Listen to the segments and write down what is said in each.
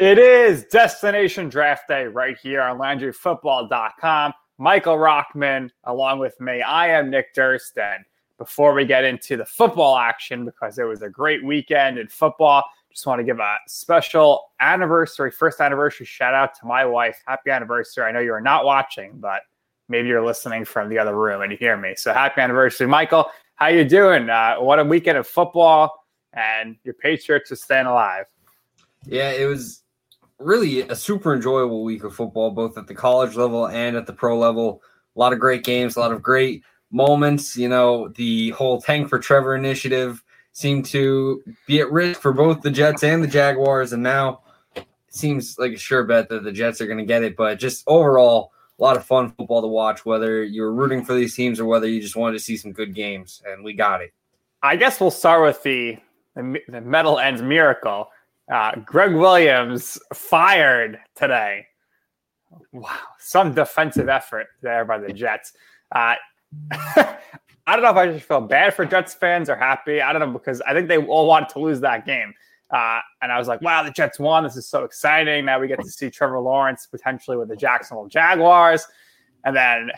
It is Destination Draft Day right here on LandryFootball.com. Michael Rockman, along with me, I am Nick Durst. And before we get into the football action, because it was a great weekend in football, just want to give a special anniversary, first anniversary shout out to my wife. Happy anniversary. I know you are not watching, but maybe you're listening from the other room and you hear me. So happy anniversary, Michael. How you doing? What a weekend of football, and your Patriots are staying alive. Yeah, it was really a super enjoyable week of football, both at the college level and at the pro level. A lot of great games, a lot of great moments. You know, the whole Tank for Trevor initiative seemed to be at risk for both the Jets and the Jaguars, and now it seems like a sure bet that the Jets are going to get it. But just overall, a lot of fun football to watch, whether you were rooting for these teams or whether you just wanted to see some good games, and we got it. I guess we'll start with the Meadowlands miracle. Greg Williams fired today. Wow, some defensive effort there by the Jets. I don't know if I just feel bad for Jets fans or happy. I don't know, because I think they all wanted to lose that game. And I was like, wow, the Jets won. This is so exciting. Now we get to see Trevor Lawrence potentially with the Jacksonville Jaguars. And then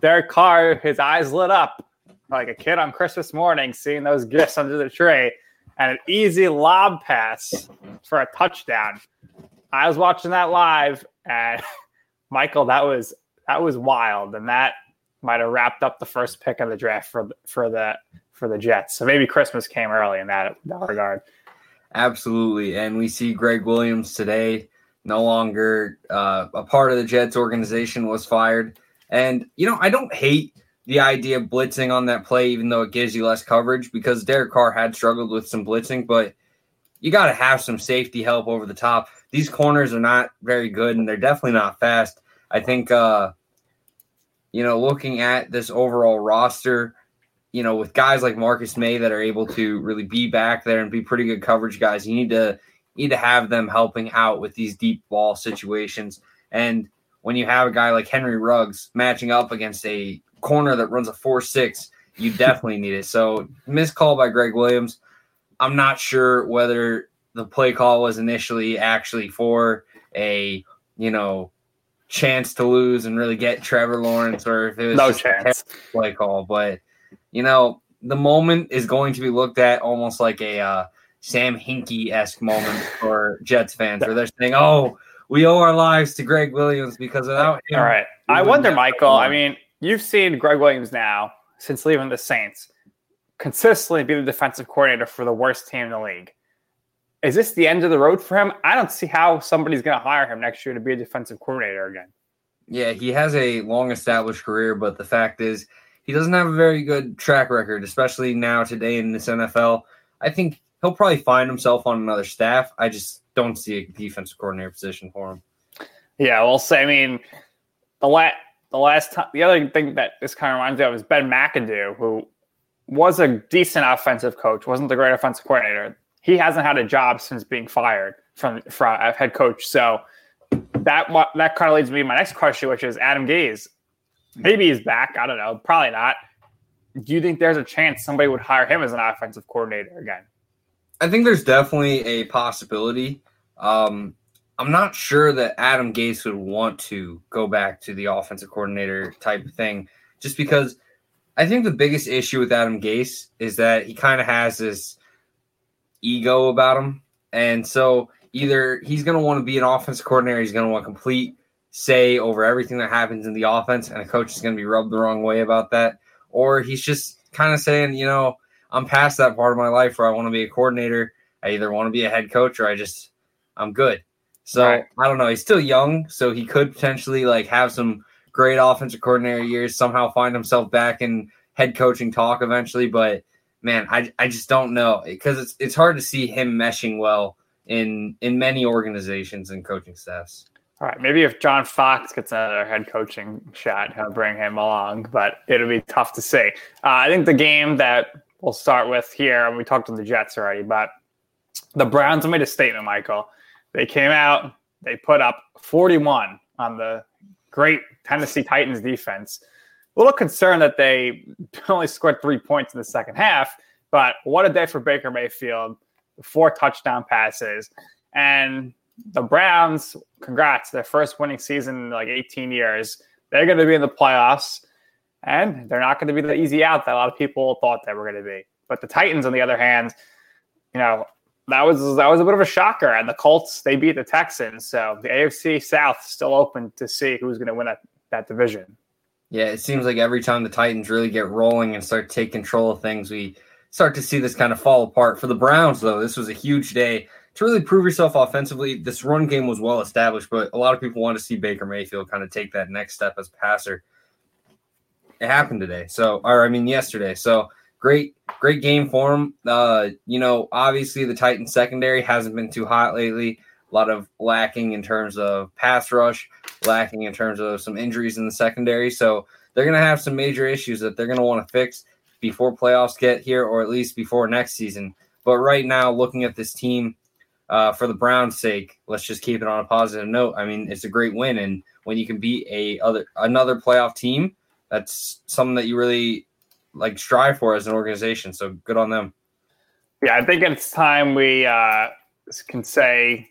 Derek Carr, his eyes lit up like a kid on Christmas morning, seeing those gifts under the tree. And an easy lob pass for a touchdown. I was watching that live, and Michael, that was wild, and that might have wrapped up the first pick of the draft for the Jets. So maybe Christmas came early in that regard. Absolutely, and we see Greg Williams today, no longer a part of the Jets organization, was fired. And you know, I don't hate the idea of blitzing on that play, even though it gives you less coverage, because Derek Carr had struggled with some blitzing, but you got to have some safety help over the top. These corners are not very good, and they're definitely not fast. I think, looking at this overall roster, you know, with guys like Marcus May that are able to really be back there and be pretty good coverage guys, you need to have them helping out with these deep ball situations. And when you have a guy like Henry Ruggs matching up against a corner that runs a 4.6, you definitely need it. So missed call by Greg Williams. I'm not sure whether the play call was initially actually for a, chance to lose and really get Trevor Lawrence, or if it was no chance play call. But, the moment is going to be looked at almost like a Sam Hinkie-esque moment for Jets fans, where they're saying, oh, we owe our lives to Greg Williams because without him. All right. I wonder, Michael, you've seen Greg Williams now, since leaving the Saints, consistently be the defensive coordinator for the worst team in the league. Is this the end of the road for him? I don't see how somebody's going to hire him next year to be a defensive coordinator again. Yeah, he has a long-established career, but the fact is he doesn't have a very good track record, especially now today in this NFL. I think he'll probably find himself on another staff. I just don't see a defensive coordinator position for him. Yeah, well, say, the other thing that this kind of reminds me of is Ben McAdoo, who was a decent offensive coach, wasn't the great offensive coordinator. He hasn't had a job since being fired from head coach. So that kind of leads me to my next question, which is Adam Gase. Maybe he's back. I don't know. Probably not. Do you think there's a chance somebody would hire him as an offensive coordinator again? I think there's definitely a possibility. I'm not sure that Adam Gase would want to go back to the offensive coordinator type of thing, just because I think the biggest issue with Adam Gase is that he kind of has this ego about him. And so either he's going to want to be an offensive coordinator, he's going to want complete say over everything that happens in the offense, and a coach is going to be rubbed the wrong way about that. Or he's just kind of saying, you know, I'm past that part of my life where I want to be a coordinator. I either want to be a head coach or I'm good. So right. I don't know. He's still young, so he could potentially like have some great offensive coordinator years, somehow find himself back in head coaching talk eventually. But man, I just don't know, because it's hard to see him meshing well in many organizations and coaching staffs. All right, maybe if John Fox gets another head coaching shot, he'll bring him along, but it'll be tough to see. I think the game that we'll start with here, and we talked to the Jets already, but the Browns made a statement, Michael. They came out, they put up 41 on the great Tennessee Titans defense. A little concerned that they only scored 3 points in the second half, but what a day for Baker Mayfield. 4 touchdown passes. And the Browns, congrats, their first winning season in like 18 years. They're going to be in the playoffs, and they're not going to be the easy out that a lot of people thought they were going to be. But the Titans, on the other hand, you know, that was a bit of a shocker. And the Colts, they beat the Texans. So the AFC South is still open to see who's going to win that division. Yeah, it seems like every time the Titans really get rolling and start to take control of things, we start to see this kind of fall apart. For the Browns, though, this was a huge day to really prove yourself offensively. This run game was well established, but a lot of people want to see Baker Mayfield kind of take that next step as a passer. It happened today. Yesterday. So great game for him. Obviously the Titans secondary hasn't been too hot lately. A lot of lacking in terms of pass rush, lacking in terms of some injuries in the secondary. So they're going to have some major issues that they're going to want to fix before playoffs get here, or at least before next season. But right now, looking at this team, for the Browns' sake, let's just keep it on a positive note. I mean, it's a great win, and when you can beat another playoff team, that's something that you really like strive for as an organization. So good on them. Yeah, I think it's time we can say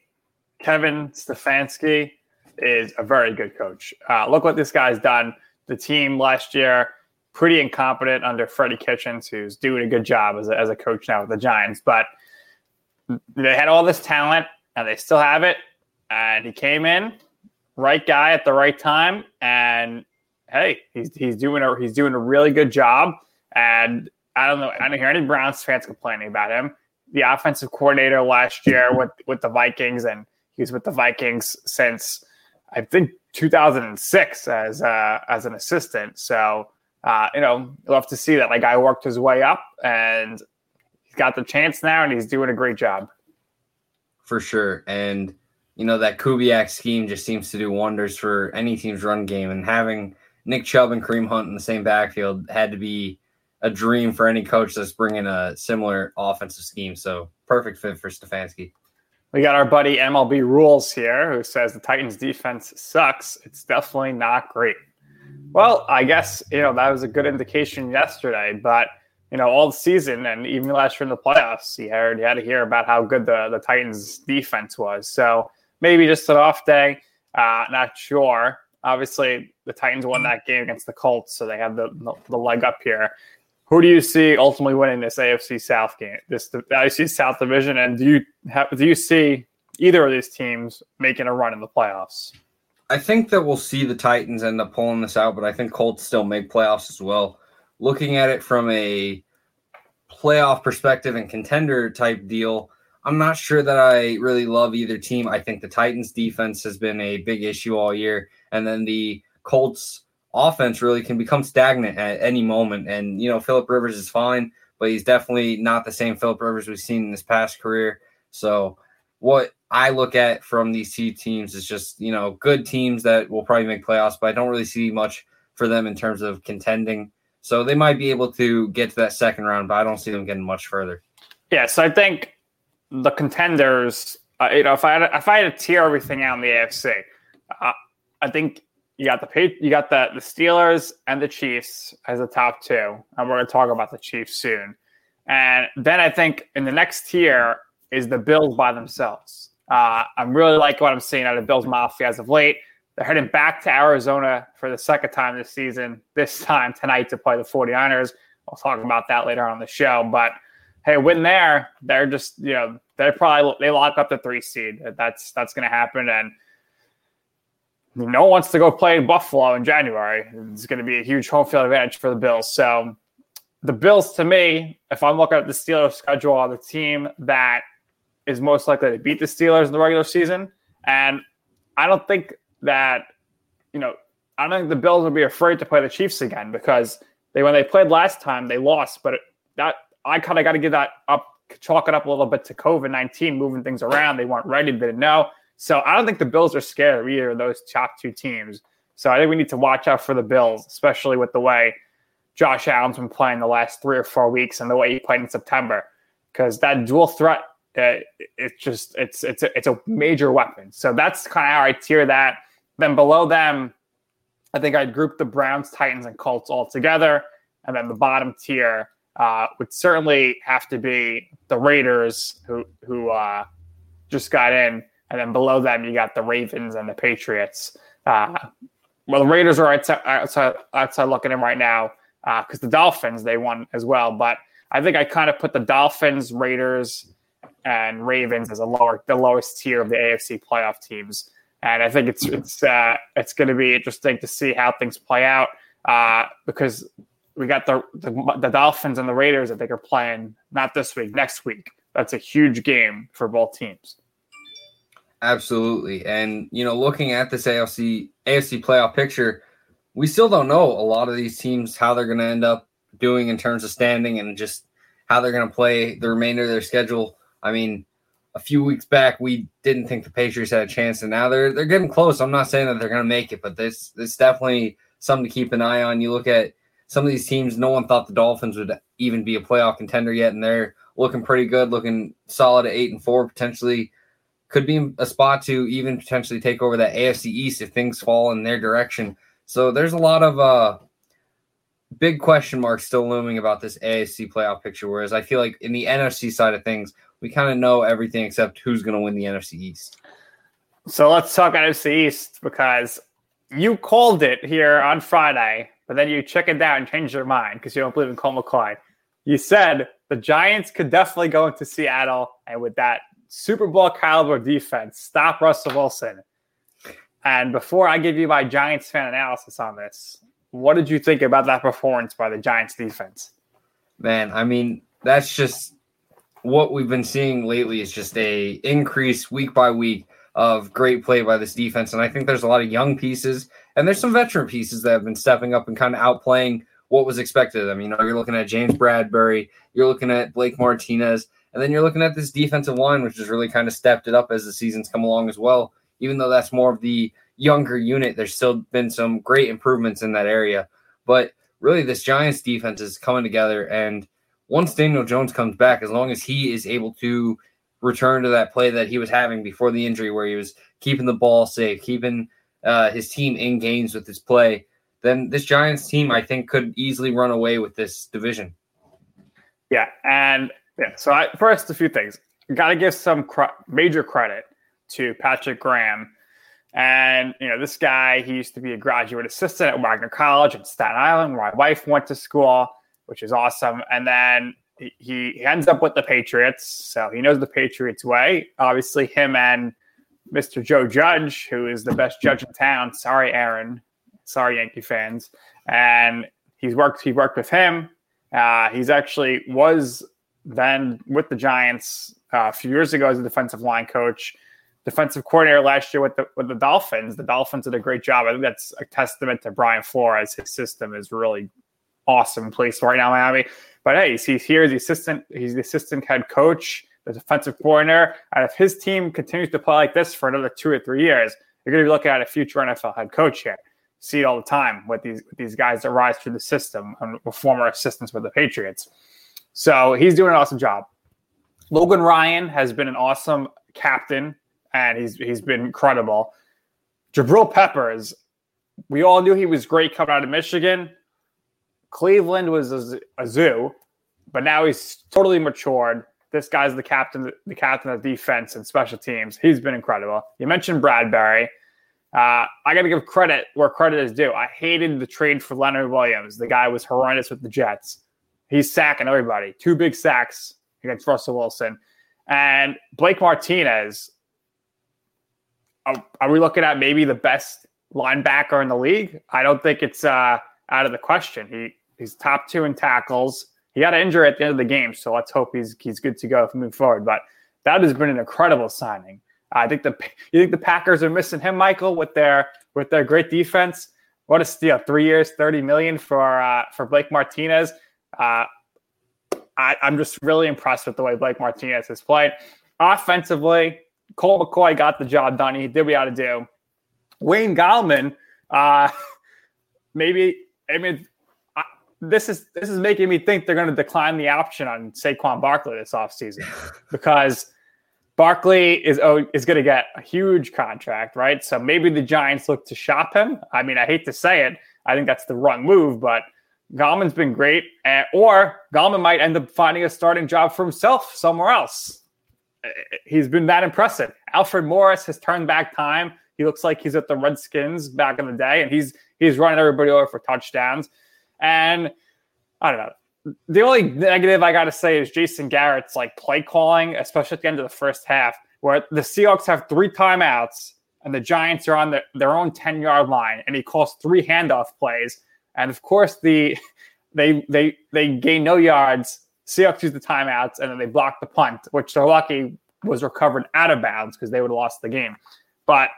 Kevin Stefanski is a very good coach. Look what this guy's done. The team last year, pretty incompetent under Freddie Kitchens, who's doing a good job as a coach now with the Giants, but they had all this talent, and they still have it. And he came in, right guy at the right time. And hey, he's doing a really good job. And I don't hear any Browns fans complaining about him. The offensive coordinator last year with the Vikings, and he's with the Vikings since I think 2006 as an assistant. So you'll have to see that. Like, I worked his way up, and he's got the chance now, and he's doing a great job. For sure. And, you know, that Kubiak scheme just seems to do wonders for any team's run game. And having Nick Chubb and Kareem Hunt in the same backfield had to be a dream for any coach that's bringing a similar offensive scheme. So perfect fit for Stefanski. We got our buddy MLB Rules here, who says the Titans defense sucks. It's definitely not great. Well, I guess, that was a good indication yesterday, but all the season, and even last year in the playoffs, you had to hear about how good the Titans' defense was. So maybe just an off day. Not sure. Obviously, the Titans won that game against the Colts, so they have the leg up here. Who do you see ultimately winning this AFC South game, this AFC South division? And do you see either of these teams making a run in the playoffs? I think that we'll see the Titans end up pulling this out, but I think Colts still make playoffs as well. Looking at it from a playoff perspective and contender type deal, I'm not sure that I really love either team. I think the Titans defense has been a big issue all year. And then the Colts offense really can become stagnant at any moment. And, Philip Rivers is fine, but he's definitely not the same Philip Rivers we've seen in his past career. So what I look at from these two teams is just, good teams that will probably make playoffs, but I don't really see much for them in terms of contending. So they might be able to get to that second round, but I don't see them getting much further. Yeah, so I think the contenders, if I had to tear everything out in the AFC, I think you got the Steelers and the Chiefs as the top two, and we're going to talk about the Chiefs soon. And then I think in the next tier is the Bills by themselves. I'm really liking what I'm seeing out of Bills Mafia as of late. They're heading back to Arizona for the second time this season, this time tonight to play the 49ers. I'll talk about that later on the show. But, hey, when they're just, they lock up the 3 seed. That's going to happen. And no one wants to go play in Buffalo in January. It's going to be a huge home field advantage for the Bills. So the Bills, to me, if I'm looking at the Steelers' schedule, are the team that is most likely to beat the Steelers in the regular season. And I don't think that, you know, I don't think the Bills will be afraid to play the Chiefs again, because when they played last time, they lost. But I kind of got to give that up, chalk it up a little bit to COVID-19, moving things around. They weren't ready, they didn't know. So I don't think the Bills are scared of either of those top two teams. So I think we need to watch out for the Bills, especially with the way Josh Allen's been playing the last 3 or 4 weeks and the way he played in September, because that dual threat, it's a major weapon. So that's kind of how I tier that. Then below them, I think I'd group the Browns, Titans, and Colts all together. And then the bottom tier would certainly have to be the Raiders, who just got in. And then below them, you got the Ravens and the Patriots. Well, the Raiders are outside looking in right now, because the Dolphins, they won as well. But I think I kind of put the Dolphins, Raiders, and Ravens as the lowest tier of the AFC playoff teams. And I think it's going to be interesting to see how things play out, because we got the Dolphins and the Raiders that they are playing not this week, next week. That's a huge game for both teams. Absolutely. And, you know, looking at this AFC playoff picture, we still don't know a lot of these teams, how they're going to end up doing in terms of standing and just how they're going to play the remainder of their schedule. I mean, a few weeks back, we didn't think the Patriots had a chance, and now they're getting close. I'm not saying that they're going to make it, but this definitely something to keep an eye on. You look at some of these teams, no one thought the Dolphins would even be a playoff contender yet, and they're looking pretty good, looking solid at 8-4, potentially could be a spot to even potentially take over that AFC East if things fall in their direction. So there's a lot of big question marks still looming about this AFC playoff picture, whereas I feel like in the NFC side of things, we kind of know everything except who's going to win the NFC East. So let's talk NFC East, because you called it here on Friday, but then you chickened out and changed your mind because you don't believe in Colt McCoy. You said the Giants could definitely go into Seattle and with that Super Bowl caliber defense, stop Russell Wilson. And before I give you my Giants fan analysis on this, what did you think about that performance by the Giants defense? Man, I mean, that's just what we've been seeing lately is just a increase week by week of great play by this defense. And I think there's a lot of young pieces, and there's some veteran pieces that have been stepping up and kind of outplaying what was expected. I mean, you're looking at James Bradbury, you're looking at Blake Martinez, and then you're looking at this defensive line, which has really kind of stepped it up as the season's come along as well. Even though that's more of the younger unit, there's still been some great improvements in that area. But really, this Giants defense is coming together, and once Daniel Jones comes back, as long as he is able to return to that play that he was having before the injury, where he was keeping the ball safe, keeping his team in games with his play, then this Giants team, I think, could easily run away with this division. So first, a few things. Got to give some major credit to Patrick Graham. And, you know, this guy, he used to be a graduate assistant at Wagner College in Staten Island, where my wife went to school, which is awesome. And then he ends up with the Patriots, so he knows the Patriots way. Obviously, him and Mr. Joe Judge, who is the best judge in town. Sorry, Aaron. Sorry, Yankee fans. And he worked with him. He's actually was then with the Giants a few years ago as a defensive line coach, defensive coordinator last year with the Dolphins. The Dolphins did a great job. I think that's a testament to Brian Flores. His system is really awesome place right now, Miami. But hey, he's here as the assistant. He's the assistant head coach, the defensive coordinator. And if his team continues to play like this for another 2 or 3 years, you're going to be looking at a future NFL head coach here. See it all the time with these guys that rise through the system and were former assistants with the Patriots. So he's doing an awesome job. Logan Ryan has been an awesome captain, and he's been incredible. Jabril Peppers, we all knew he was great coming out of Michigan. Cleveland was a zoo, but now he's totally matured. This guy's the captain of defense and special teams. He's been incredible. You mentioned Bradbury. I got to give credit where credit is due. I hated the trade for Leonard Williams. The guy was horrendous with the Jets. He's sacking everybody. 2 big sacks against Russell Wilson. And Blake Martinez, are we looking at maybe the best linebacker in the league. I don't think it's out of the question. He's top two in tackles. He got an injury at the end of the game, so let's hope he's good to go moving forward. But that has been an incredible signing. I think you think the Packers are missing him, Michael, with their great defense. What a steal! 3 years, $30 million for Blake Martinez. I'm just really impressed with the way Blake Martinez has played. Offensively, Colt McCoy got the job done. He did what he had to do. Wayne Gallman, this is making me think they're going to decline the option on Saquon Barkley this offseason because Barkley is going to get a huge contract, right? So maybe the Giants look to shop him. I mean, I hate to say it. I think that's the wrong move, but Gallman's been great. Or Gallman might end up finding a starting job for himself somewhere else. He's been that impressive. Alfred Morris has turned back time. He looks like he's at the Redskins back in the day, and he's running everybody over for touchdowns. And I don't know. The only negative I got to say is Jason Garrett's play calling, especially at the end of the first half, where the Seahawks have 3 timeouts and the Giants are on their own 10-yard line, and he calls 3 handoff plays. And of course, they gain no yards. Seahawks use the timeouts, and then they block the punt, which they're lucky was recovered out of bounds because they would have lost the game. But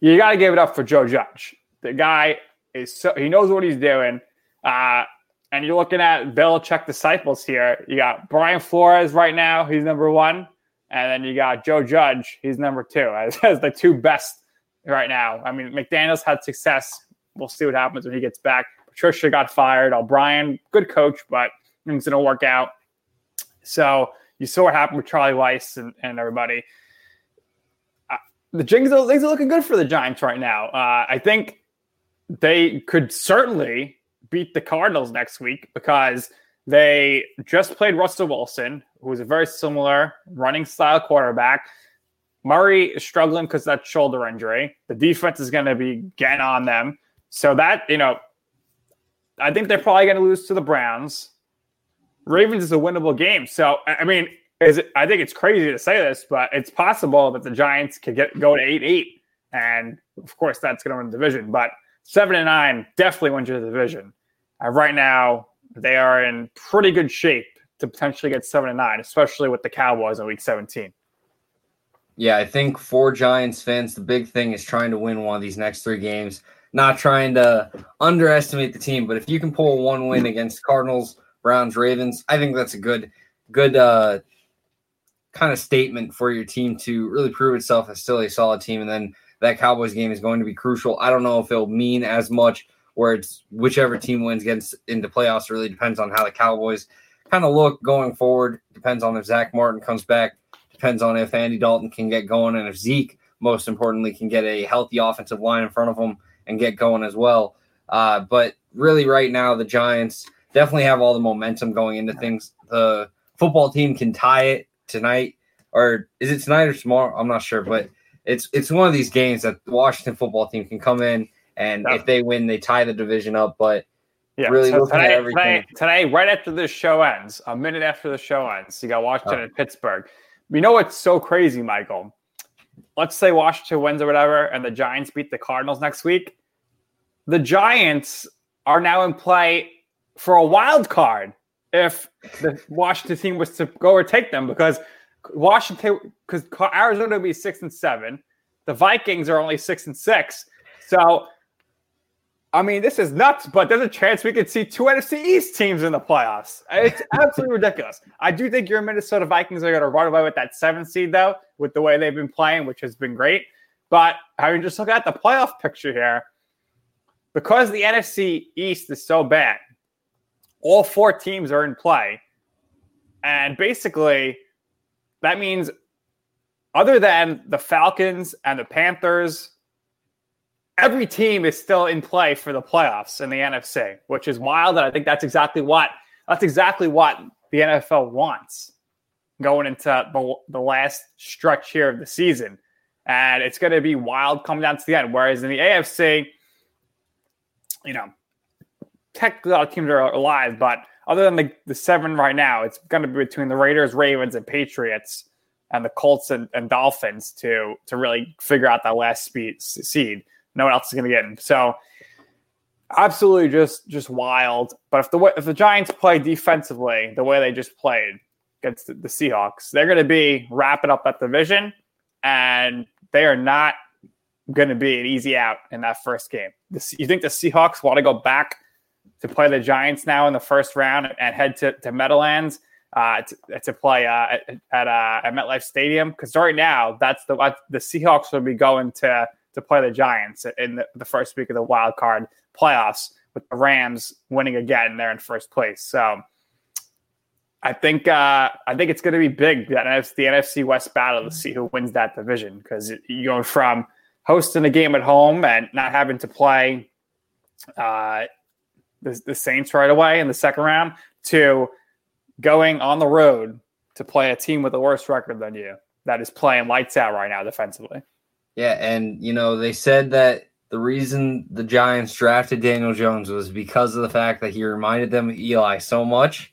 you got to give it up for Joe Judge. The guy he knows what he's doing. And you're looking at Belichick disciples here. You got Brian Flores right now. He's number 1. And then you got Joe Judge. He's number 2 as the 2 best right now. I mean, McDaniels had success. We'll see what happens when he gets back. Patricia got fired. O'Brien, good coach, but things didn't work out. So you saw what happened with Charlie Weiss and everybody. The things are looking good for the Giants right now. I think they could certainly beat the Cardinals next week because they just played Russell Wilson, who is a very similar running style quarterback. Murray is struggling because of that shoulder injury. The defense is going to be getting on them. So that, I think they're probably going to lose to the Browns. Ravens is a winnable game. So, I mean, I think it's crazy to say this, but it's possible that the Giants could go to 8-8. And, of course, that's going to win the division. But 7-9 definitely wins you the division. Right now, they are in pretty good shape to potentially get 7-9, especially with the Cowboys in Week 17. Yeah, I think for Giants fans, the big thing is trying to win one of these next 3 games. Not trying to underestimate the team, but if you can pull 1 win against Cardinals, Browns, Ravens, I think that's a good kind of statement for your team to really prove itself as still a solid team. And then that Cowboys game is going to be crucial. I don't know if it'll mean as much where it's whichever team wins gets into playoffs. It really depends on how the Cowboys kind of look going forward. Depends on if Zach Martin comes back. Depends on if Andy Dalton can get going and if Zeke, most importantly, can get a healthy offensive line in front of him and get going as well. But really right now, the Giants definitely have all the momentum going into things. The football team can tie it tonight, or is it tonight or tomorrow? I'm not sure, but it's one of these games that the Washington football team can come in, and if they win, they tie the division up. But yeah, really so looking at everything. Today, right after this show ends, a minute after the show ends, you got Washington and Pittsburgh. You know what's so crazy, Michael? Let's say Washington wins or whatever, and the Giants beat the Cardinals next week. The Giants are now in play for a wild card if the Washington team was to go or take them because Arizona would be 6-7. The Vikings are only 6-6. So, I mean, this is nuts, but there's a chance we could see 2 NFC East teams in the playoffs. It's absolutely ridiculous. I do think your Minnesota Vikings are going to run away with that 7th seed, though, with the way they've been playing, which has been great. But I mean, just look at the playoff picture here. Because the NFC East is so bad, all 4 teams are in play. And basically, that means other than the Falcons and the Panthers, every team is still in play for the playoffs in the NFC, which is wild. And I think that's exactly what the NFL wants going into the last stretch here of the season. And it's going to be wild coming down to the end. Whereas in the AFC, technically, a lot of teams are alive, but other than the 7 right now, it's going to be between the Raiders, Ravens, and Patriots, and the Colts and Dolphins to really figure out that last seed. No one else is going to get him. So absolutely just wild. But if the Giants play defensively the way they just played against the Seahawks, they're going to be wrapping up that division, and they are not going to be an easy out in that first game. You think the Seahawks want to go back to play the Giants now in the first round and head to Meadowlands to play at MetLife Stadium? Because right now, the Seahawks will be going to play the Giants in the first week of the wild card playoffs, with the Rams winning again. They're in first place. So I think it's going to be big, that the NFC West battle, to see who wins that division, because you're going from hosting a game at home and not having to play the Saints right away in the second round to going on the road to play a team with a worse record than you that is playing lights out right now defensively. Yeah, and, you know, they said that the reason the Giants drafted Daniel Jones was because of the fact that he reminded them of Eli so much.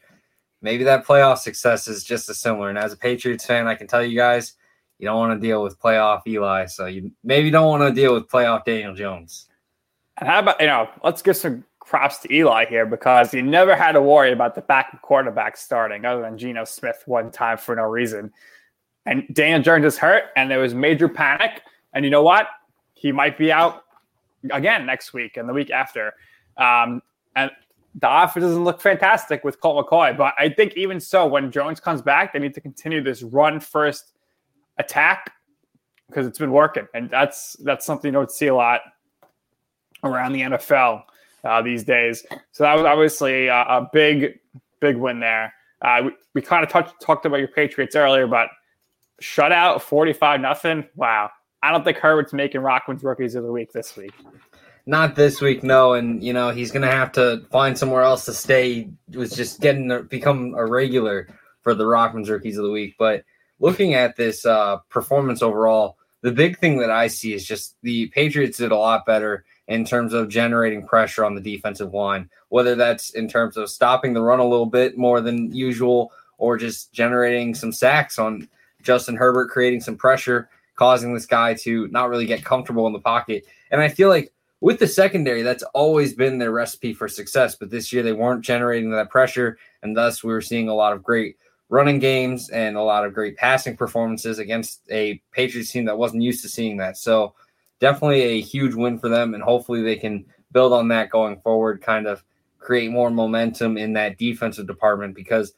Maybe that playoff success is just as similar. And as a Patriots fan, I can tell you guys, you don't want to deal with playoff Eli, so you maybe don't want to deal with playoff Daniel Jones. And how about, you know, let's give some props to Eli here, because he never had to worry about the backup quarterback starting, other than Geno Smith one time for no reason. And Daniel Jones is hurt, and there was major panic. And you know what? He might be out again next week and the week after. And the offense doesn't look fantastic with Colt McCoy, but I think even so, when Jones comes back, they need to continue this run-first attack, because it's been working, and that's something you don't see a lot around the NFL these days. So that was obviously a big win there. We kind of talked about your Patriots earlier, but shutout 45-0. Wow, I don't think Herbert's making Rockman's rookies of the week this week. Not this week, no. And you know he's going to have to find somewhere else to stay. He was just become a regular for the Rockman's rookies of the week, but. Looking at this performance overall, the big thing that I see is just the Patriots did a lot better in terms of generating pressure on the defensive line, whether that's in terms of stopping the run a little bit more than usual or just generating some sacks on Justin Herbert, creating some pressure, causing this guy to not really get comfortable in the pocket. And I feel like with the secondary, that's always been their recipe for success, but this year they weren't generating that pressure, and thus we were seeing a lot of great running games and a lot of great passing performances against a Patriots team that wasn't used to seeing that. So definitely a huge win for them, and hopefully they can build on that going forward, kind of create more momentum in that defensive department, because,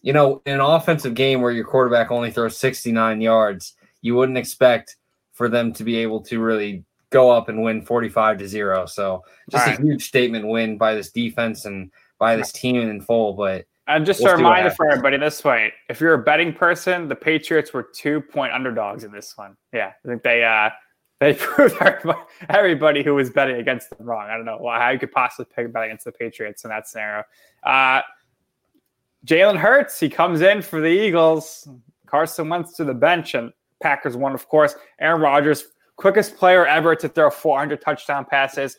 you know, in an offensive game where your quarterback only throws 69 yards, you wouldn't expect for them to be able to really go up and win 45-0. So just a huge statement win by this defense and by this team in full, but and just a reminder for everybody this point, if you're a betting person, the Patriots were 2-point underdogs in this one. Yeah, I think they proved everybody who was betting against them wrong. I don't know how you could possibly pick bet against the Patriots in that scenario. Jalen Hurts, he comes in for the Eagles. Carson Wentz to the bench, and Packers won, of course. Aaron Rodgers, quickest player ever to throw 400 touchdown passes.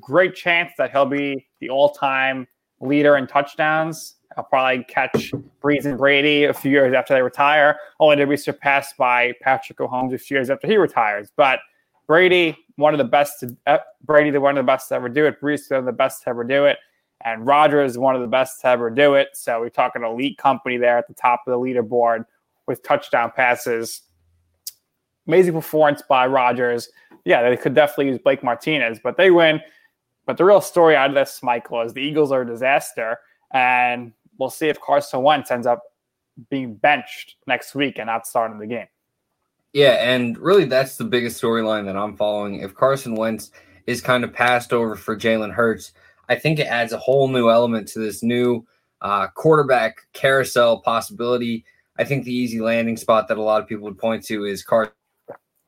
Great chance that he'll be the all-time leader in touchdowns. I'll probably catch Breeze and Brady a few years after they retire, only to be surpassed by Patrick Mahomes a few years after he retires. But Brady, one of the best to ever do it. Breeze, one of the best to ever do it. And Rodgers, one of the best to ever do it. So we're talking elite company there at the top of the leaderboard with touchdown passes. Amazing performance by Rodgers. Yeah, they could definitely use Blake Martinez, but they win. But the real story out of this, Michael, is the Eagles are a disaster. And we'll see if Carson Wentz ends up being benched next week and not starting the game. Yeah, and really that's the biggest storyline that I'm following. If Carson Wentz is kind of passed over for Jalen Hurts, I think it adds a whole new element to this new quarterback carousel possibility. I think the easy landing spot that a lot of people would point to is Carson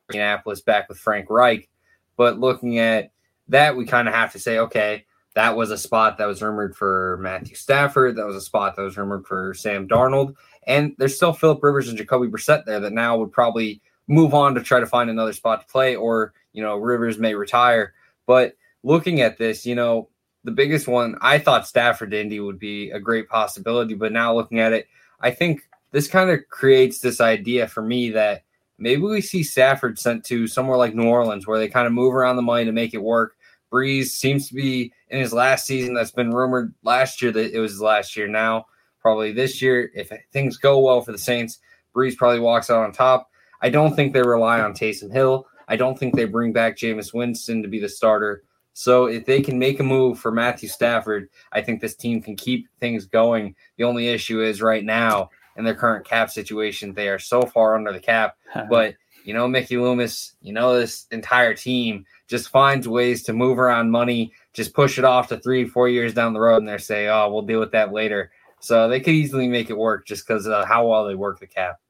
Indianapolis back with Frank Reich. But looking at that, we kind of have to say, okay, that was a spot that was rumored for Matthew Stafford. That was a spot that was rumored for Sam Darnold. And there's still Philip Rivers and Jacoby Brissett there that now would probably move on to try to find another spot to play, or, you know, Rivers may retire. But looking at this, you know, the biggest one, I thought Stafford to Indy would be a great possibility. But now looking at it, I think this kind of creates this idea for me that Maybe we see Stafford sent to somewhere like New Orleans where they kind of move around the money to make it work. Breeze seems to be in his last season. That's been rumored last year that it was his last year now. Probably this year, if things go well for the Saints, Breeze probably walks out on top. I don't think they rely on Taysom Hill. I don't think they bring back Jameis Winston to be the starter. So if they can make a move for Matthew Stafford, I think this team can keep things going. The only issue is right now in their current cap situation, they are so far under the cap. But, you know, Mickey Loomis, you know, this entire team just finds ways to move around money, just push it off to 3-4 years down the road, and they say, oh, we'll deal with that later. So they could easily make it work just because of how well they work the cap.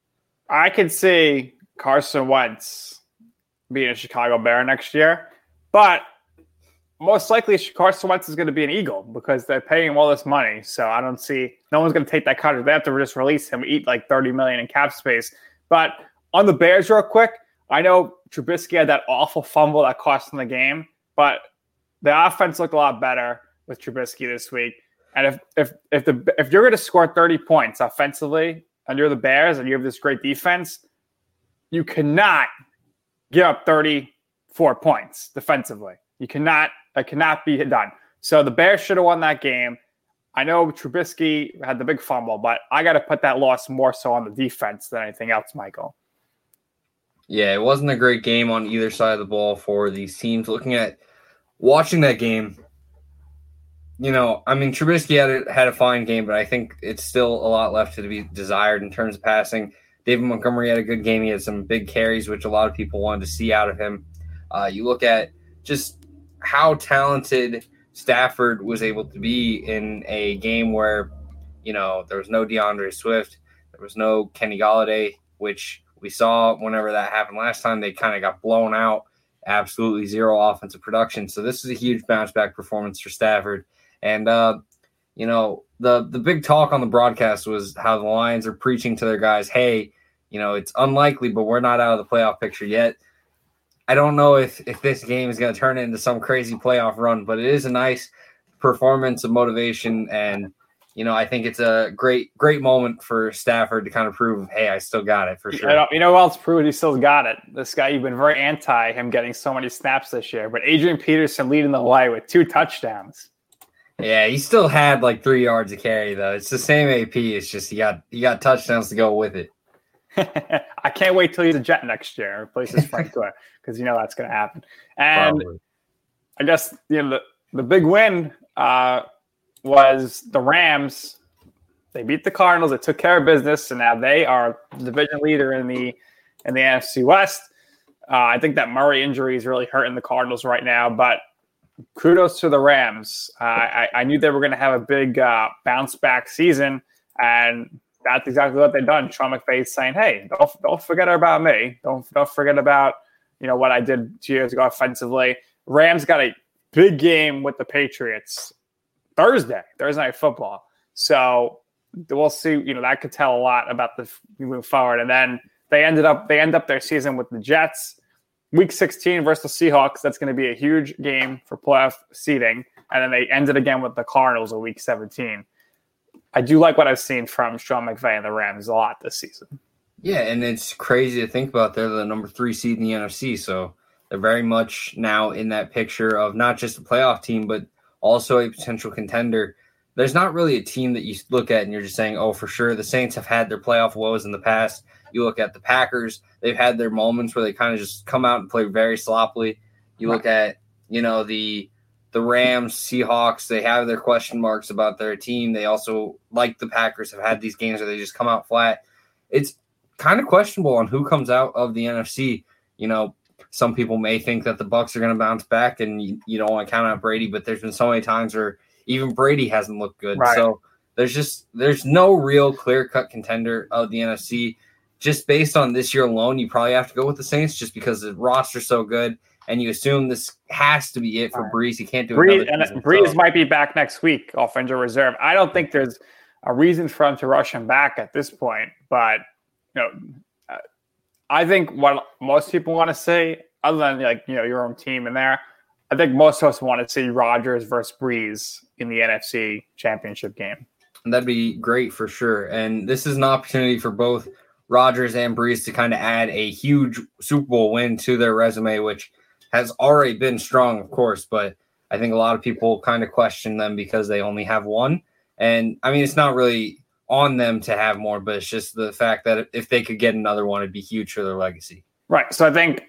I could see Carson Wentz being a Chicago Bear next year, but most likely Carson Wentz is going to be an Eagle because they're paying him all this money. So I don't see – no one's going to take that contract. They have to just release him, eat like $30 million in cap space. But on the Bears real quick, I know Trubisky had that awful fumble that cost him the game, but the offense looked a lot better with Trubisky this week. And if you're going to score 30 points offensively and you're the Bears and you have this great defense, you cannot give up 34 points defensively. You cannot – that cannot be done. So the Bears should have won that game. I know Trubisky had the big fumble, but I got to put that loss more so on the defense than anything else, Michael. Yeah, it wasn't a great game on either side of the ball for these teams. Looking at – watching that game – you know, I mean, Trubisky had a fine game, but I think it's still a lot left to be desired in terms of passing. David Montgomery had a good game. He had some big carries, which a lot of people wanted to see out of him. You look at just how talented Stafford was able to be in a game where, you know, there was no DeAndre Swift. There was no Kenny Galladay, which we saw whenever that happened last time. They kind of got blown out, absolutely zero offensive production. So this is a huge bounce-back performance for Stafford. And, you know, the big talk on the broadcast was how the Lions are preaching to their guys, hey, you know, it's unlikely, but we're not out of the playoff picture yet. I don't know if this game is going to turn into some crazy playoff run, but it is a nice performance of motivation. And, you know, I think it's a great, great moment for Stafford to kind of prove, hey, I still got it for sure. You know who else proved he still got it? This guy, you've been very anti him getting so many snaps this year, but Adrian Peterson leading the way with 2 touchdowns. Yeah, he still had like 3 yards to carry, though. It's the same AP. It's just he got touchdowns to go with it. I can't wait till he's a Jet next year and replaces Frank Gore because you know that's going to happen. And probably. I guess you know the big win was the Rams. They beat the Cardinals. They took care of business, and now they are the division leader in the NFC West. I think that Murray injury is really hurting the Cardinals right now, but kudos to the Rams. I knew they were going to have a big bounce-back season, and that's exactly what they've done. Sean McVay's saying, hey, don't forget about me. Don't forget about what I did 2 years ago offensively. Rams got a big game with the Patriots Thursday Night Football. So we'll see. That could tell a lot about the move forward. And then they end up their season with the Jets. Week 16 versus the Seahawks, that's going to be a huge game for playoff seeding. And then they ended again with the Cardinals in Week 17. I do like what I've seen from Sean McVay and the Rams a lot this season. Yeah, and it's crazy to think about. They're the number 3 seed in the NFC, so they're very much now in that picture of not just a playoff team, but also a potential contender. There's not really a team that you look at and you're just saying, oh, for sure, the Saints have had their playoff woes in the past. You look at the Packers, they've had their moments where they kind of just come out and play very sloppily. You look at, the Rams, Seahawks, they have their question marks about their team. They also, like the Packers, have had these games where they just come out flat. It's kind of questionable on who comes out of the NFC. Some people may think that the Bucs are going to bounce back and you don't want to count out Brady, but there's been so many times where even Brady hasn't looked good. Right. So there's no real clear-cut contender of the NFC. Just based on this year alone, you probably have to go with the Saints just because the roster's so good, and you assume this has to be it for Breeze. He can't do it. Breeze might be back next week off injury reserve. I don't think there's a reason for him to rush him back at this point, but I think what most people want to see, other than your own team in there, I think most of us want to see Rodgers versus Breeze in the NFC Championship game. That'd be great for sure, and this is an opportunity for both Rodgers and Brees to kind of add a huge Super Bowl win to their resume, which has already been strong, of course, but I think a lot of people kind of question them because they only have one. And I mean, it's not really on them to have more, but it's just the fact that if they could get another one, it'd be huge for their legacy. Right. So I think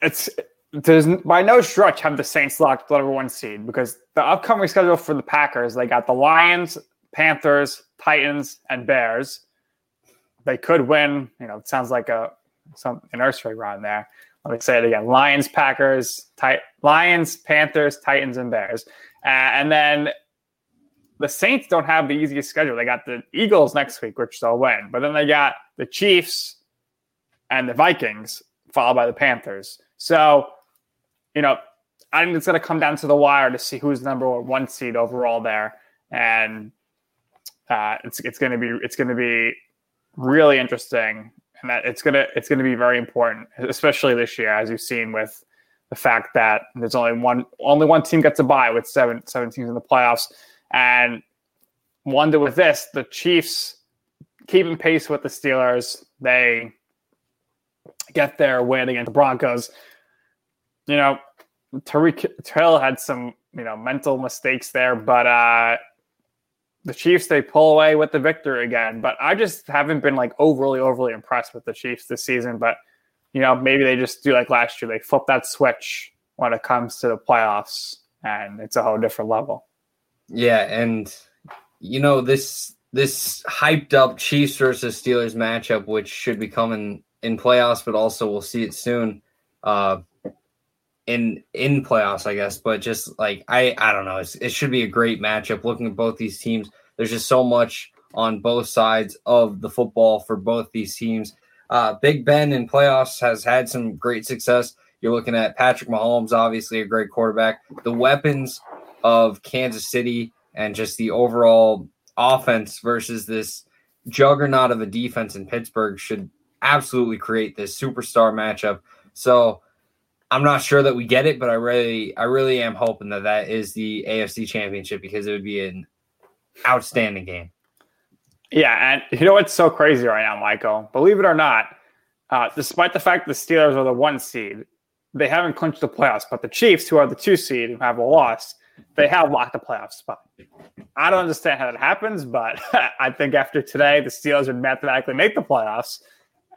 it's there's by no stretch have the Saints locked number one seed, because the upcoming schedule for the Packers, they got the Lions, Panthers, Titans, and Bears. They could win. You know, it sounds like an nursery rhyme there. Let me say it again: Lions, Packers, Lions, Panthers, Titans, and Bears. And then the Saints don't have the easiest schedule. They got the Eagles next week, which they'll win. But then they got the Chiefs and the Vikings, followed by the Panthers. So, you know, I think it's going to come down to the wire to see who's number one seed overall there, and it's going to be really interesting, and that it's going to be very important, especially this year, as you've seen with the fact that there's only one team gets a bye with seven teams in the playoffs. And wonder with this, the Chiefs keeping pace with the Steelers. They get their win against the Broncos. You know, Tyreek Hill had some, you know, mental mistakes there, but the Chiefs, they pull away with the victory again. But I just haven't been like overly impressed with the Chiefs this season. But, you know, maybe they just do like last year. They flip that switch when it comes to the playoffs, and it's a whole different level. Yeah, and, you know, this hyped-up Chiefs versus Steelers matchup, which should be coming in playoffs, but also we'll see it soon in playoffs, I guess. But just, like, I don't know. It should be a great matchup. Looking at both these teams, there's just so much on both sides of the football for both these teams. Big Ben in playoffs has had some great success. You're looking at Patrick Mahomes, obviously a great quarterback. The weapons of Kansas City and just the overall offense versus this juggernaut of a defense in Pittsburgh should absolutely create this superstar matchup. So I'm not sure that we get it, but I really am hoping that is the AFC Championship, because it would be an outstanding game. Yeah, and you know what's so crazy right now, Michael? Believe it or not, despite the fact the Steelers are the one seed, they haven't clinched the playoffs, but the Chiefs, who are the two seed and have a loss, they have locked the playoff spot. I don't understand how that happens, but I think after today, the Steelers would mathematically make the playoffs.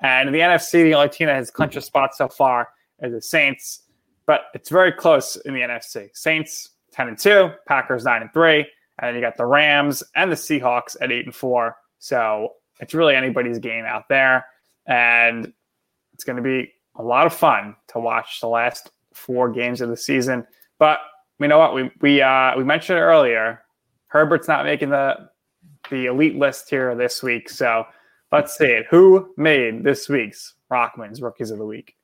And in the NFC, the only team that has clinched a spot so far is the Saints. But it's very close in the NFC. Saints 10-2, Packers 9-3, and then you got the Rams and the Seahawks at 8-4. So it's really anybody's game out there. And it's going to be a lot of fun to watch the last four games of the season. But you know what? We mentioned it earlier. Herbert's not making the elite list here this week. So let's see it. Who made this week's Rockman's Rookies of the Week?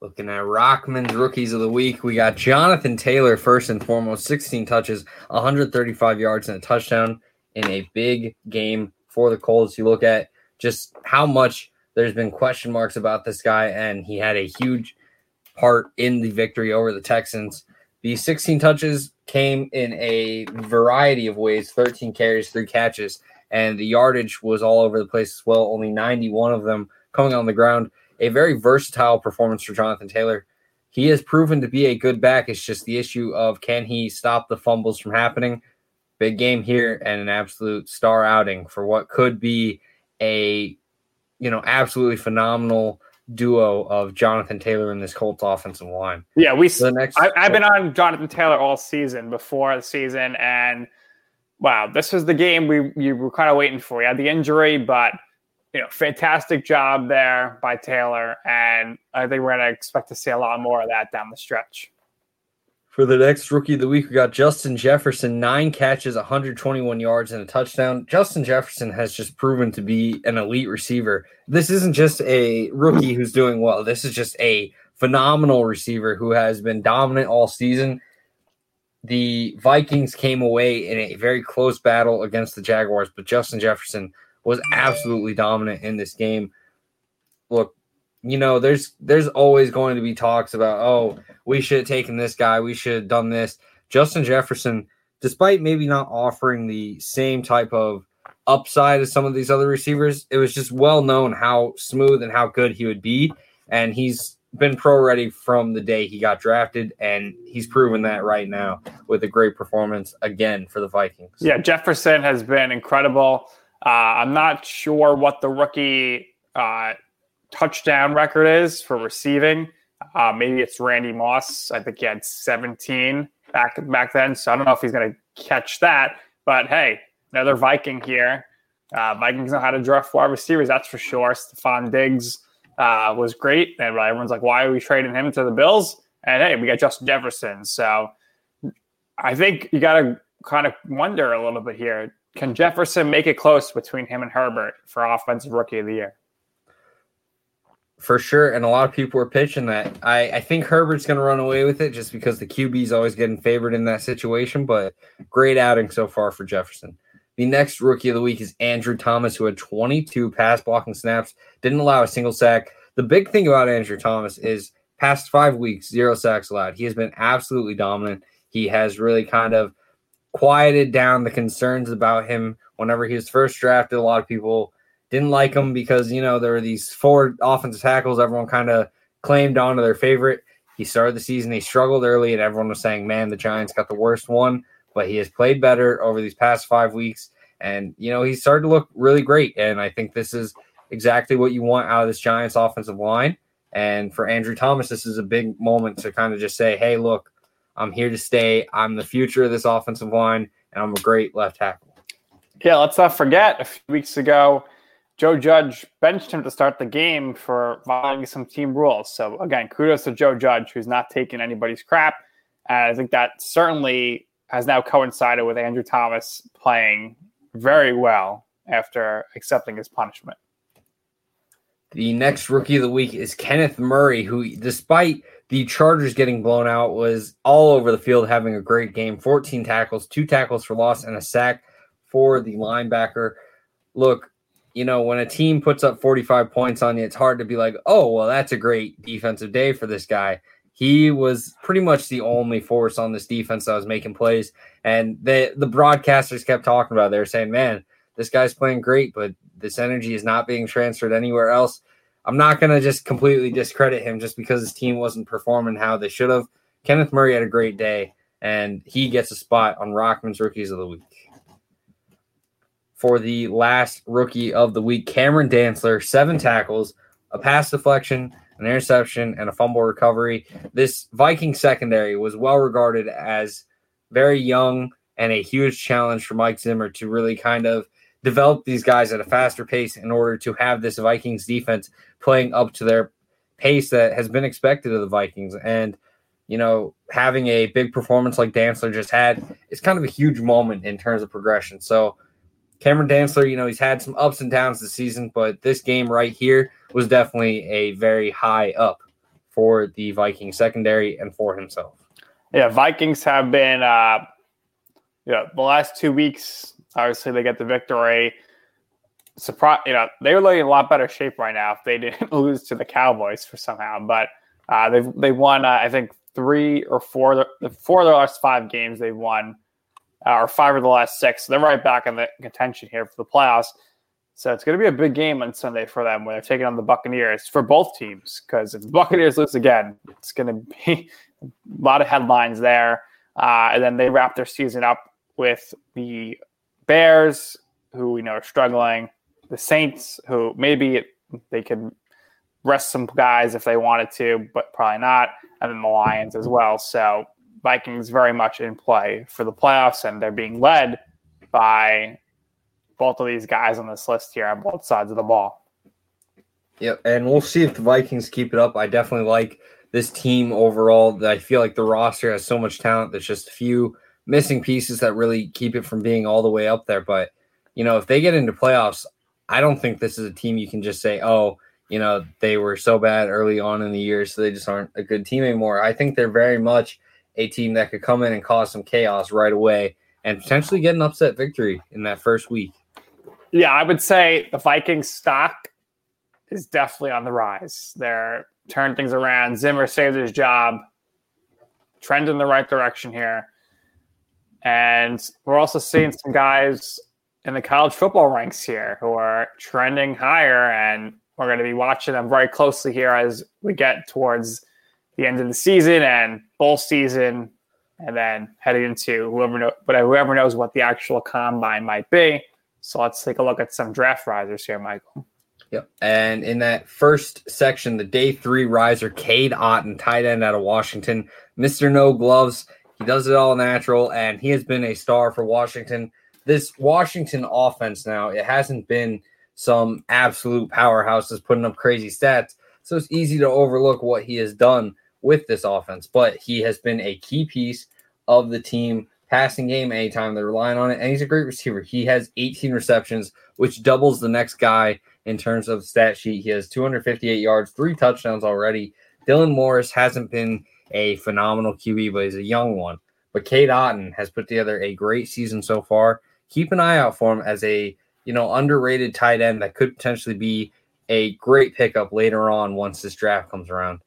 Looking at Rockman's Rookies of the Week, we got Jonathan Taylor first and foremost. 16 touches, 135 yards, and a touchdown in a big game for the Colts. You look at just how much there's been question marks about this guy, and he had a huge part in the victory over the Texans. The 16 touches came in a variety of ways, 13 carries, 3 catches, and the yardage was all over the place as well, only 91 of them coming on the ground. A very versatile performance for Jonathan Taylor. He has proven to be a good back. It's just the issue of, can he stop the fumbles from happening? Big game here, and an absolute star outing for what could be a, you know, absolutely phenomenal duo of Jonathan Taylor and this Colts offensive line. Yeah, I've been on Jonathan Taylor all season, before the season, and wow, this was the game you were kind of waiting for. He had the injury, but you know, fantastic job there by Taylor, and I think we're going to expect to see a lot more of that down the stretch. For the next Rookie of the Week, we got Justin Jefferson, 9 catches, 121 yards, and a touchdown. Justin Jefferson has just proven to be an elite receiver. This isn't just a rookie who's doing well. This is just a phenomenal receiver who has been dominant all season. The Vikings came away in a very close battle against the Jaguars, but Justin Jefferson was absolutely dominant in this game. Look, you know, there's always going to be talks about, oh, we should have taken this guy, we should have done this. Justin Jefferson, despite maybe not offering the same type of upside as some of these other receivers. It was just well known how smooth and how good he would be, and he's been pro ready from the day he got drafted, and he's proven that right now with a great performance again for the Vikings. Yeah, Jefferson has been incredible. I'm not sure what the rookie touchdown record is for receiving. Maybe it's Randy Moss. I think he had 17 back then, so I don't know if he's going to catch that. But hey, another Viking here. Vikings know how to draft wide receivers, that's for sure. Stephon Diggs was great, and everyone's like, why are we trading him to the Bills? And hey, we got Justin Jefferson. So I think you got to kind of wonder a little bit here. Can Jefferson make it close between him and Herbert for Offensive Rookie of the Year? For sure, and a lot of people are pitching that. I think Herbert's going to run away with it just because the QB's always getting favored in that situation, but great outing so far for Jefferson. The next Rookie of the Week is Andrew Thomas, who had 22 pass-blocking snaps, didn't allow a single sack. The big thing about Andrew Thomas is past 5 weeks, 0 sacks allowed. He has been absolutely dominant. He has really kind of quieted down the concerns about him whenever he was first drafted. A lot of people didn't like him because, you know, there were these forward offensive tackles everyone kind of claimed on to their favorite. He started the season, he struggled early, and everyone was saying, man, the Giants got the worst one. But he has played better over these past 5 weeks, and, you know, he's started to look really great. And I think this is exactly what you want out of this Giants offensive line. And for Andrew Thomas, this is a big moment to kind of just say, hey, look, I'm here to stay. I'm the future of this offensive line, and I'm a great left tackle. Yeah, let's not forget, a few weeks ago, Joe Judge benched him to start the game for violating some team rules. So, again, kudos to Joe Judge, who's not taking anybody's crap. And I think that certainly has now coincided with Andrew Thomas playing very well after accepting his punishment. The next Rookie of the Week is Kenneth Murray, who, despite the Chargers getting blown out, was all over the field having a great game. 14 tackles, 2 tackles for loss, and a sack for the linebacker. Look, you know, when a team puts up 45 points on you, it's hard to be like, oh, well, that's a great defensive day for this guy. He was pretty much the only force on this defense that was making plays. And the broadcasters kept talking about it. They were saying, man, this guy's playing great, but this energy is not being transferred anywhere else. I'm not going to just completely discredit him just because his team wasn't performing how they should have. Kenneth Murray had a great day, and he gets a spot on Rockman's Rookies of the Week. For the last Rookie of the Week, Cameron Dantzler, 7 tackles, a pass deflection, an interception, and a fumble recovery. This Viking secondary was well regarded as very young and a huge challenge for Mike Zimmer to really kind of develop these guys at a faster pace in order to have this Vikings defense playing up to their pace that has been expected of the Vikings. And, you know, having a big performance like Dantzler just had is kind of a huge moment in terms of progression. So, Cameron Dantzler, you know, he's had some ups and downs this season, but this game right here was definitely a very high up for the Vikings secondary and for himself. Yeah, Vikings have been, the last 2 weeks, obviously they get the victory. Surprise, you know, they were looking in a lot better shape right now if they didn't lose to the Cowboys for somehow, but they won, I think, 3 or 4 of their last 5 games they've won. Or 5 of the last 6. So they're right back in the contention here for the playoffs. So it's going to be a big game on Sunday for them when they're taking on the Buccaneers for both teams. Because if the Buccaneers lose again, it's going to be a lot of headlines there. And then they wrap their season up with the Bears, who we know are struggling. The Saints, who maybe they could rest some guys if they wanted to, but probably not. And then the Lions as well. So Vikings very much in play for the playoffs, and they're being led by both of these guys on this list here on both sides of the ball. Yep, and we'll see if the Vikings keep it up. I definitely like this team overall. I feel like the roster has so much talent. There's just a few missing pieces that really keep it from being all the way up there. But, you know, if they get into playoffs, I don't think this is a team you can just say, oh, you know, they were so bad early on in the year, so they just aren't a good team anymore. I think they're very much a team that could come in and cause some chaos right away and potentially get an upset victory in that first week. Yeah, I would say the Vikings stock is definitely on the rise. They're turning things around. Zimmer saved his job. Trend in the right direction here. And we're also seeing some guys in the college football ranks here who are trending higher, and we're going to be watching them very closely here as we get towards the end of the season and bowl season, and then heading into whoever knows what the actual combine might be. So let's take a look at some draft risers here, Michael. Yep. And in that first section, the day three riser, Cade Otton, tight end out of Washington, Mr. No Gloves. He does it all natural, and he has been a star for Washington. This Washington offense now, it hasn't been some absolute powerhouses putting up crazy stats, so it's easy to overlook what he has done with this offense, but he has been a key piece of the team passing game anytime they're relying on it, and he's a great receiver. He has 18 receptions, which doubles the next guy in terms of stat sheet. He has 258 yards, 3 touchdowns already. Dylan Morris hasn't been a phenomenal QB, but he's a young one. But Cade Otton has put together a great season so far. Keep an eye out for him as a, underrated tight end that could potentially be a great pickup later on once this draft comes around.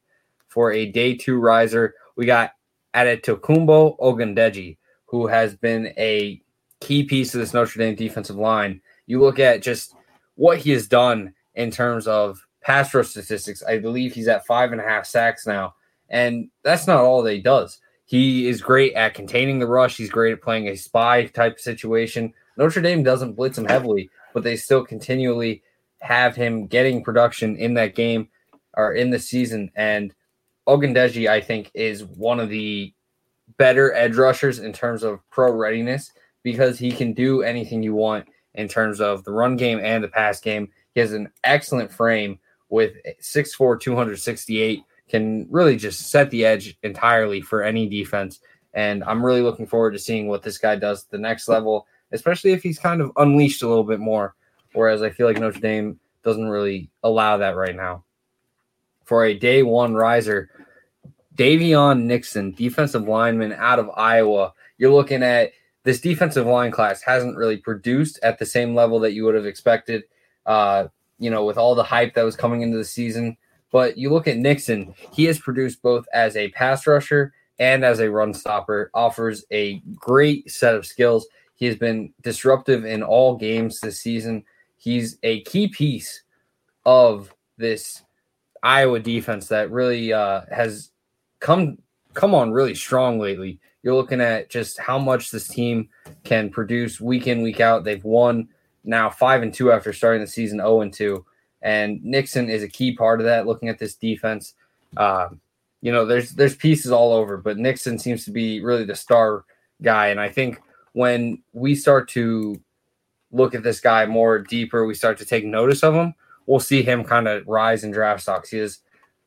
For a day two riser, we got Adetokunbo Ogundeji, who has been a key piece of this Notre Dame defensive line. You look at just what he has done in terms of pass rush statistics. I believe he's at 5.5 sacks now, and that's not all that he does. He is great at containing the rush. He's great at playing a spy type situation. Notre Dame doesn't blitz him heavily, but they still continually have him getting production in that game or in the season. And Ogundeji, I think, is one of the better edge rushers in terms of pro readiness because he can do anything you want in terms of the run game and the pass game. He has an excellent frame with 6'4", 268. Can really just set the edge entirely for any defense. And I'm really looking forward to seeing what this guy does at the next level, especially if he's kind of unleashed a little bit more, whereas I feel like Notre Dame doesn't really allow that right now. For a day one riser, Davion Nixon, defensive lineman out of Iowa. You're looking at this defensive line class hasn't really produced at the same level that you would have expected, with all the hype that was coming into the season. But you look at Nixon, he has produced both as a pass rusher and as a run stopper, offers a great set of skills. He has been disruptive in all games this season. He's a key piece of this Iowa defense that really has come on really strong lately. You're looking at just how much this team can produce week in, week out. They've won now 5-2 after starting the season 0-2. And Nixon is a key part of that. Looking at this defense, there's pieces all over, but Nixon seems to be really the star guy. And I think when we start to look at this guy more deeper, we start to take notice of him. We'll see him kind of rise in draft stocks. He has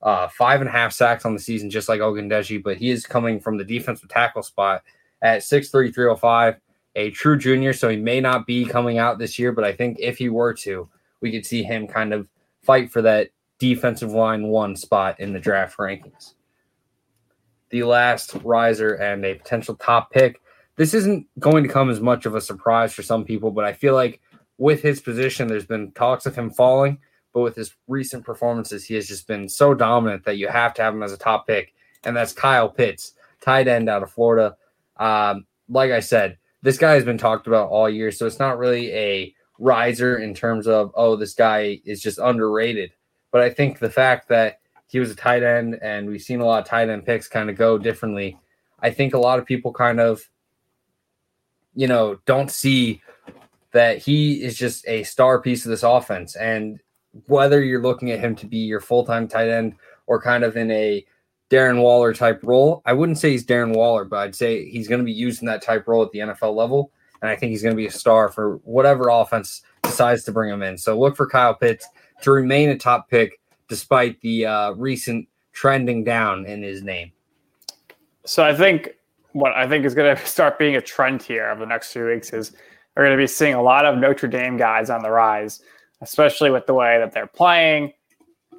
5.5 sacks on the season, just like Ogundeji, but he is coming from the defensive tackle spot at 6'3", 305, a true junior. So he may not be coming out this year, but I think if he were to, we could see him kind of fight for that defensive line one spot in the draft rankings. The last riser and a potential top pick. This isn't going to come as much of a surprise for some people, but I feel like with his position, there's been talks of him falling, but with his recent performances, he has just been so dominant that you have to have him as a top pick, and that's Kyle Pitts, tight end out of Florida. Like I said, this guy has been talked about all year, so it's not really a riser in terms of, oh, this guy is just underrated. But I think the fact that he was a tight end and we've seen a lot of tight end picks kind of go differently, I think a lot of people kind of, don't see that he is just a star piece of this offense. And whether you're looking at him to be your full-time tight end or kind of in a Darren Waller type role, I wouldn't say he's Darren Waller, but I'd say he's going to be used in that type role at the NFL level. And I think he's going to be a star for whatever offense decides to bring him in. So look for Kyle Pitts to remain a top pick despite the recent trending down in his name. So I think what is going to start being a trend here over the next few weeks is we're going to be seeing a lot of Notre Dame guys on the rise, especially with the way that they're playing.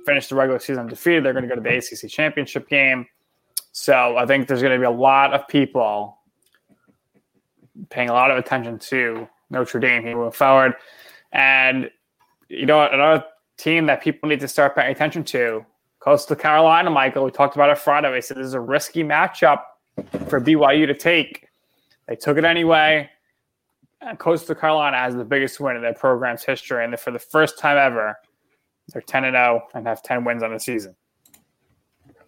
Finish the regular season undefeated, they're going to go to the ACC championship game. So I think there's going to be a lot of people paying a lot of attention to Notre Dame here moving forward. And, another team that people need to start paying attention to, Coastal Carolina, Michael. We talked about it Friday. We said this is a risky matchup for BYU to take. They took it anyway. Coastal Carolina has the biggest win in their program's history, and for the first time ever, they're 10-0 and have 10 wins on the season.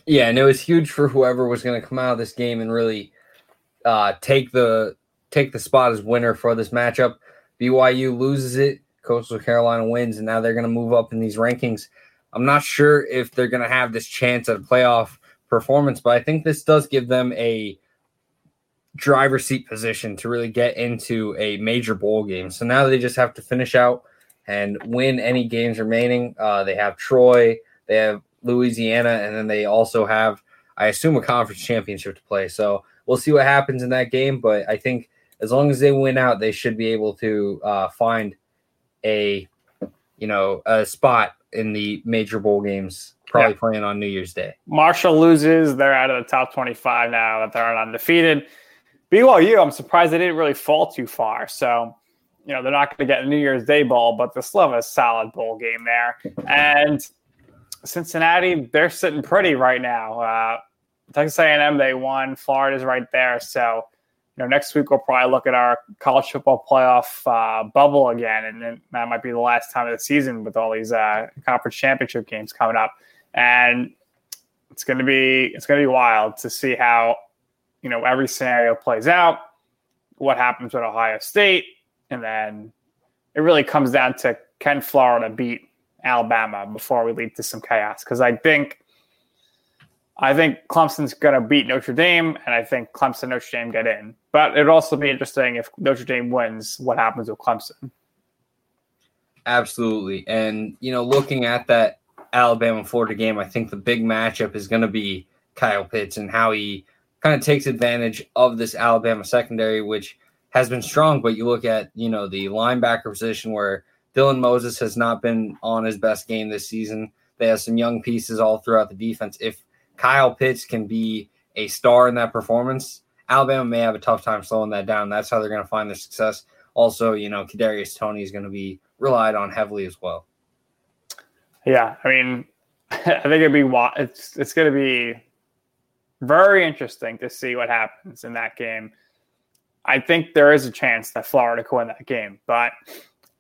Yeah, and it was huge for whoever was going to come out of this game and really take the spot as winner for this matchup. BYU loses it, Coastal Carolina wins, and now they're going to move up in these rankings. I'm not sure if they're going to have this chance at a playoff performance, but I think this does give them a driver's seat position to really get into a major bowl game. So now they just have to finish out and win any games remaining. They have Troy, they have Louisiana, and then they also have, I assume, a conference championship to play. So we'll see what happens in that game, but I think as long as they win out, they should be able to find a spot in the major bowl games, probably playing on New Year's Day. Marshall loses. They're out of the top 25 now that they're undefeated. BYU, I'm surprised they didn't really fall too far. So, they're not going to get a New Year's Day bowl, but they still have a solid bowl game there. And Cincinnati, they're sitting pretty right now. Texas A&M, they won. Florida's right there. So, next week we'll probably look at our college football playoff bubble again, and that might be the last time of the season with all these conference championship games coming up. And it's going to be wild to see how every scenario plays out, what happens with Ohio State, and then it really comes down to can Florida beat Alabama before we lead to some chaos, because I think Clemson's going to beat Notre Dame, and I think Clemson and Notre Dame get in. But it'd also be interesting if Notre Dame wins, what happens with Clemson? Absolutely. And, looking at that Alabama-Florida game, I think the big matchup is going to be Kyle Pitts and how he kind of takes advantage of this Alabama secondary, which has been strong. But you look at, the linebacker position where Dylan Moses has not been on his best game this season. They have some young pieces all throughout the defense. If Kyle Pitts can be a star in that performance, Alabama may have a tough time slowing that down. That's how they're going to find their success. Also, Kadarius Toney is going to be relied on heavily as well. Yeah, I mean, I think it's going to be very interesting to see what happens in that game. I think there is a chance that Florida could win that game, but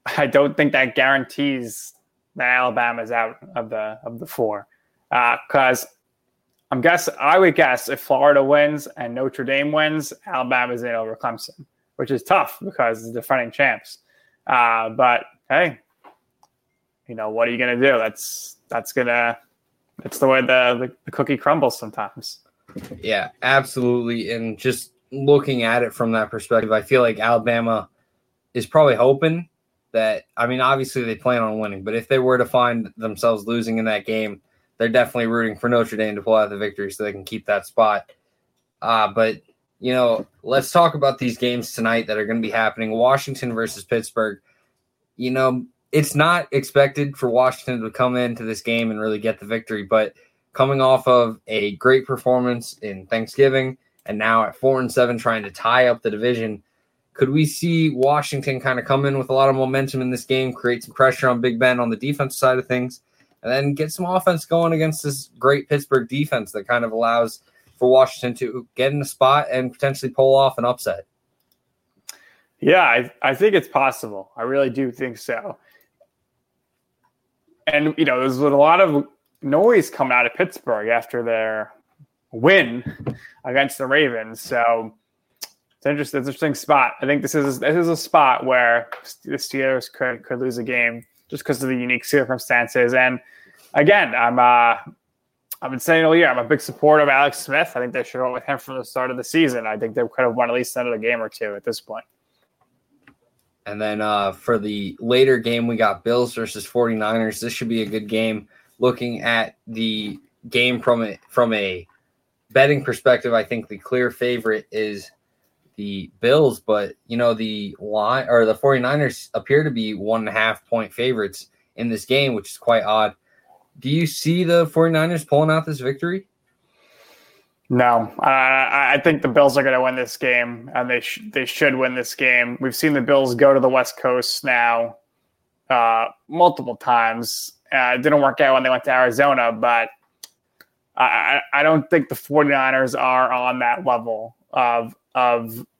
I don't think that guarantees that Alabama's out of the four, because I would guess if Florida wins and Notre Dame wins, Alabama's in over Clemson, which is tough because it's defending champs. But hey, what are you gonna do? That's the way the cookie crumbles sometimes. Yeah, absolutely. And just looking at it from that perspective, I feel like Alabama is probably hoping that, obviously they plan on winning, but if they were to find themselves losing in that game, they're definitely rooting for Notre Dame to pull out the victory so they can keep that spot. But, let's talk about these games tonight that are going to be happening. Washington versus Pittsburgh. It's not expected for Washington to come into this game and really get the victory, but coming off of a great performance in Thanksgiving and now at 4-7 trying to tie up the division, could we see Washington kind of come in with a lot of momentum in this game, create some pressure on Big Ben on the defense side of things, and then get some offense going against this great Pittsburgh defense that kind of allows for Washington to get in a spot and potentially pull off an upset? Yeah, I think it's possible. I really do think so. And, there's a lot of noise coming out of Pittsburgh after their win against the Ravens. So it's an interesting spot. I think this is a spot where the Steelers could lose a game, just because of the unique circumstances. And again, I've been saying all year, I'm a big supporter of Alex Smith. I think they should go with him from the start of the season. I think they could have won at least another game or two at this point. And then for the later game, we got Bills versus 49ers. This should be a good game. Looking at the game from a betting perspective, I think the clear favorite is the Bills, but the line or the 49ers appear to be 1.5 point favorites in this game, which is quite odd. Do you see the 49ers pulling out this victory? No, I think the Bills are going to win this game, and they should win this game. We've seen the Bills go to the West Coast now multiple times. It didn't work out when they went to Arizona, but I don't think the 49ers are on that level of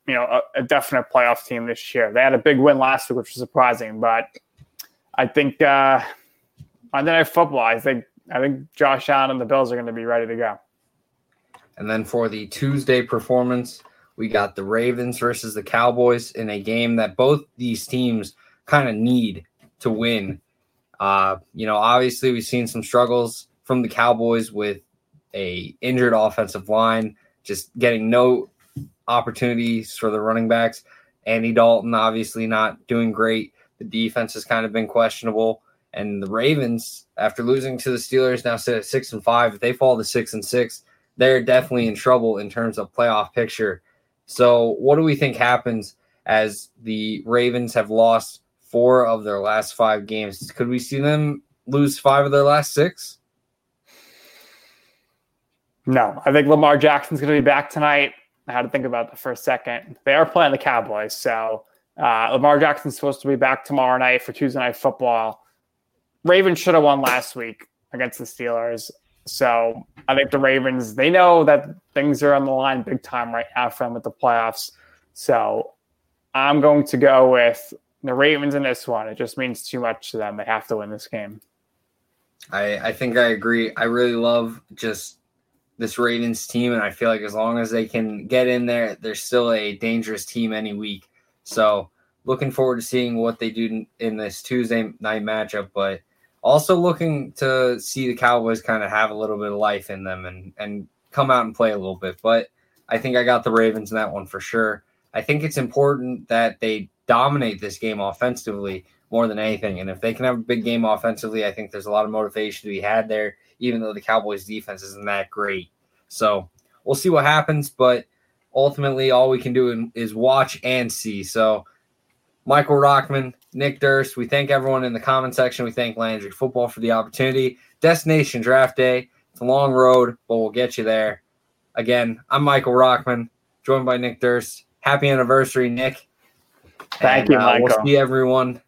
you know, a definite playoff team this year. They had a big win last week, which was surprising, but I think Monday Night Football, I think Josh Allen and the Bills are going to be ready to go. And then for the Tuesday performance, we got the Ravens versus the Cowboys in a game that both these teams kind of need to win. You know, obviously we've seen some struggles from the Cowboys with a injured offensive line, just getting no opportunities for the running backs. Andy Dalton obviously not doing great. The defense has kind of been questionable. And the Ravens, after losing to the Steelers, now sit at 6-5. If they fall to 6-6, they're definitely in trouble in terms of playoff picture. So what do we think happens as the Ravens have lost 4 of their last 5 games? Could we see them lose 5 of their last 6? No, I think Lamar Jackson's going to be back tonight. I had to think about that for a second. They are playing the Cowboys, so Lamar Jackson's supposed to be back tomorrow night for Tuesday Night Football. Ravens should have won last week against the Steelers. So I think the Ravens, they know that things are on the line big time right now for them with the playoffs. So I'm going to go with the Ravens in this one. It just means too much to them. They have to win this game. I think I agree. I really love just this Ravens team, and I feel like as long as they can get in there, they're still a dangerous team any week. So looking forward to seeing what they do in this Tuesday night matchup, but also looking to see the Cowboys kind of have a little bit of life in them and come out and play a little bit. But I think I got the Ravens in that one for sure. I think it's important that they dominate this game offensively more than anything. And if they can have a big game offensively, I think there's a lot of motivation to be had there, even though the Cowboys defense isn't that great. So we'll see what happens. But ultimately, all we can do is watch and see. So Michael Rockman, Nick Durst, we thank everyone in the comment section. We thank Landry Football for the opportunity. Destination Draft Day. It's a long road, but we'll get you there. Again, I'm Michael Rockman, joined by Nick Durst. Happy anniversary, Nick. Thank you, Michael. We'll see everyone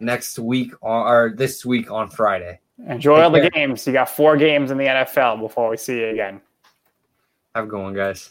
next week or this week on Friday. Enjoy all the games. You got 4 games in the NFL before we see you again. Have a good one, guys.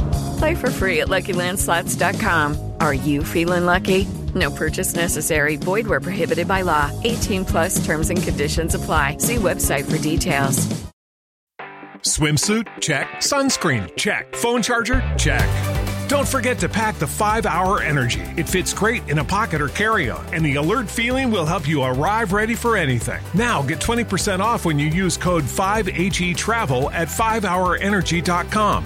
Play for free at LuckyLandSlots.com. Are you feeling lucky? No purchase necessary. Void where prohibited by law. 18+ terms and conditions apply. See website for details. Swimsuit? Check. Sunscreen? Check. Phone charger? Check. Don't forget to pack the 5-Hour Energy. It fits great in a pocket or carry-on, and the alert feeling will help you arrive ready for anything. Now get 20% off when you use code 5HETRAVEL at 5hourenergy.com.